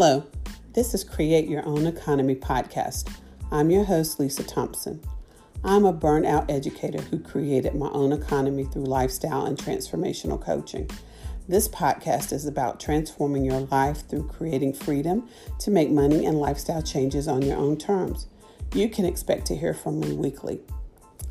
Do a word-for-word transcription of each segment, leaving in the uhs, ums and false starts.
Hello, this is Create Your Own Economy podcast. I'm your host, Lisa Thompson. I'm a burnout educator who created my own economy through lifestyle and transformational coaching. This podcast is about transforming your life through creating freedom to make money and lifestyle changes on your own terms. You can expect to hear from me weekly.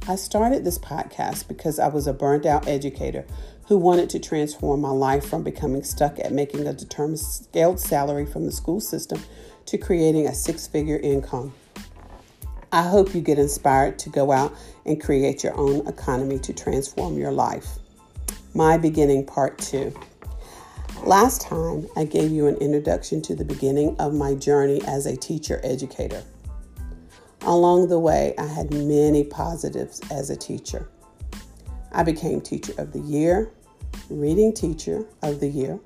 I started this podcast because I was a burnt-out educator who wanted to transform my life from becoming stuck at making a determined scaled salary from the school system to creating a six-figure income. I hope you get inspired to go out and create your own economy to transform your life. My Beginning Part two. Last time, I gave you an introduction to the beginning of my journey as a teacher educator. Along the way, I had many positives as a teacher. I became Teacher of the Year, Reading Teacher of the Year.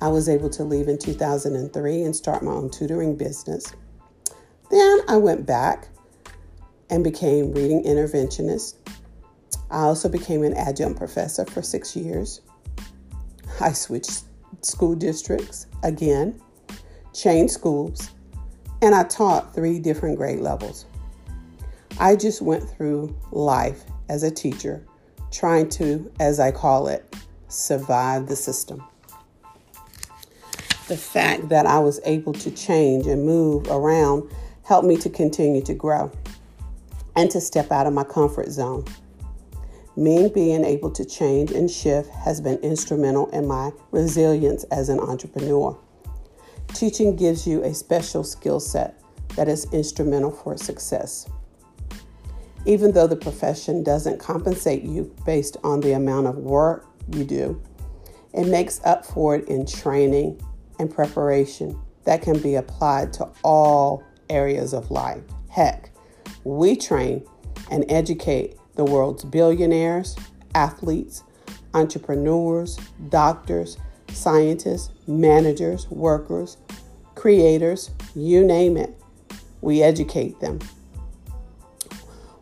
I was able to leave in two thousand three and start my own tutoring business. Then I went back and became Reading Interventionist. I also became an adjunct professor for six years. I switched school districts again, changed schools, and I taught three different grade levels. I just went through life as a teacher, trying to, as I call it, survive the system. The fact that I was able to change and move around helped me to continue to grow and to step out of my comfort zone. Me being able to change and shift has been instrumental in my resilience as an entrepreneur. Teaching gives you a special skill set that is instrumental for success. Even though the profession doesn't compensate you based on the amount of work you do, it makes up for it in training and preparation that can be applied to all areas of life. Heck, we train and educate the world's billionaires, athletes, entrepreneurs, doctors, scientists, managers, workers, creators, you name it. We educate them.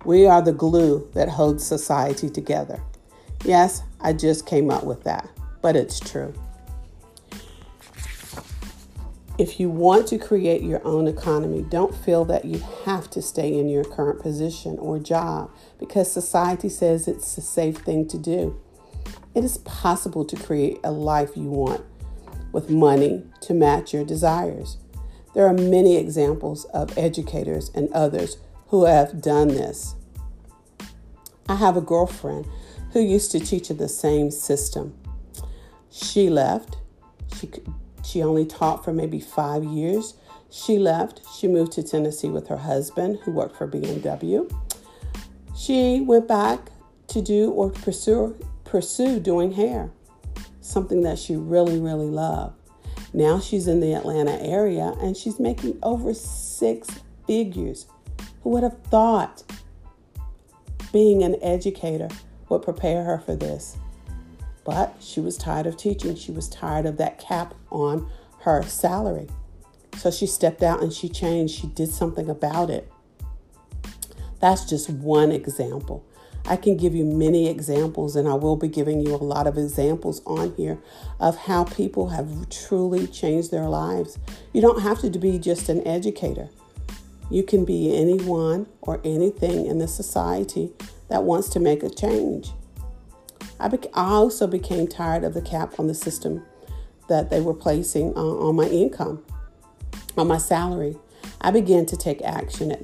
We are the glue that holds society together. Yes, I just came up with that, but it's true. If you want to create your own economy, don't feel that you have to stay in your current position or job because society says it's the safe thing to do. It is possible to create a life you want with money to match your desires. There are many examples of educators and others who have done this. I have a girlfriend who used to teach in the same system. She left. She, she only taught for maybe five years. She left. She moved to Tennessee with her husband, who worked for B M W. She went back to do or pursue pursue doing hair, something that she really, really loved. Now she's in the Atlanta area and she's making over six figures. Who would have thought being an educator would prepare her for this? But she was tired of teaching. She was tired of that cap on her salary. So she stepped out and she changed. She did something about it. That's just one example. I can give you many examples, and I will be giving you a lot of examples on here of how people have truly changed their lives. You don't have to be just an educator. You can be anyone or anything in the society that wants to make a change. I, be- I also became tired of the cap on the system that they were placing uh, on my income, on my salary. I began to take action at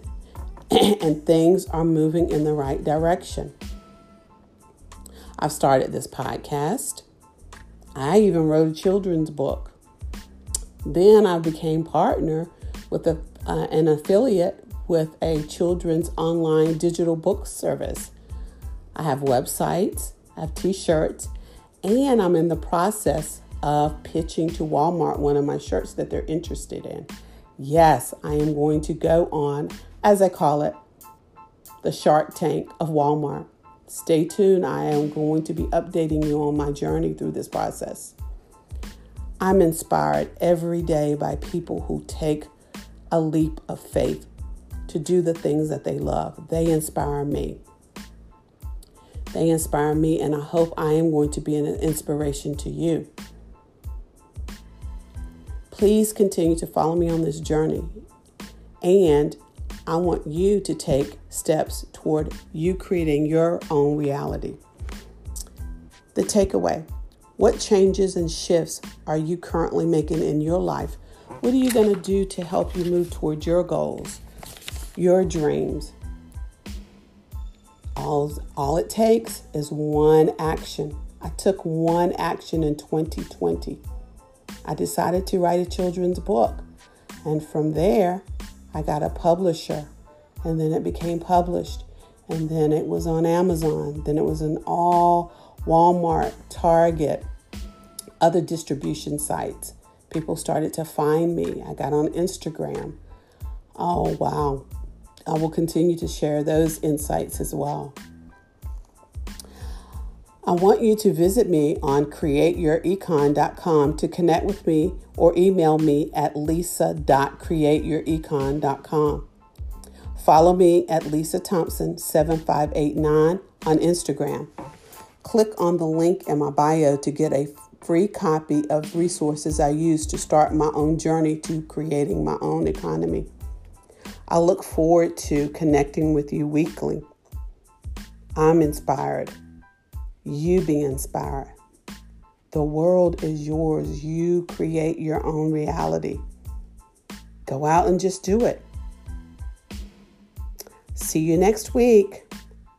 and things are moving in the right direction. I've started this podcast. I even wrote a children's book. Then I became partner with a, uh, an affiliate with a children's online digital book service. I have websites, I have t-shirts, and I'm in the process of pitching to Walmart one of my shirts that they're interested in. Yes, I am going to go on, as I call it, the Shark Tank of Walmart. Stay tuned. I am going to be updating you on my journey through this process. I'm inspired every day by people who take a leap of faith to do the things that they love. They inspire me. They inspire me, and I hope I am going to be an inspiration to you. Please continue to follow me on this journey. And I want you to take steps toward you creating your own reality. The takeaway. What changes and shifts are you currently making in your life? What are you going to do to help you move toward your goals, your dreams? All, all it takes is one action. I took one action in twenty twenty. I decided to write a children's book. And from there, I got a publisher. And then it became published. And then it was on Amazon. Then it was in all Walmart, Target, other distribution sites. People started to find me. I got on Instagram. Oh, wow. I will continue to share those insights as well. I want you to visit me on create your econ dot com to connect with me or email me at lisa dot create your econ dot com. Follow me at Lisa Thompson seven five eight nine on Instagram. Click on the link in my bio to get a free copy of resources I use to start my own journey to creating my own economy. I look forward to connecting with you weekly. I'm inspired. You be inspired. The world is yours. You create your own reality. Go out and just do it. See you next week.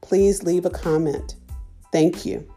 Please leave a comment. Thank you.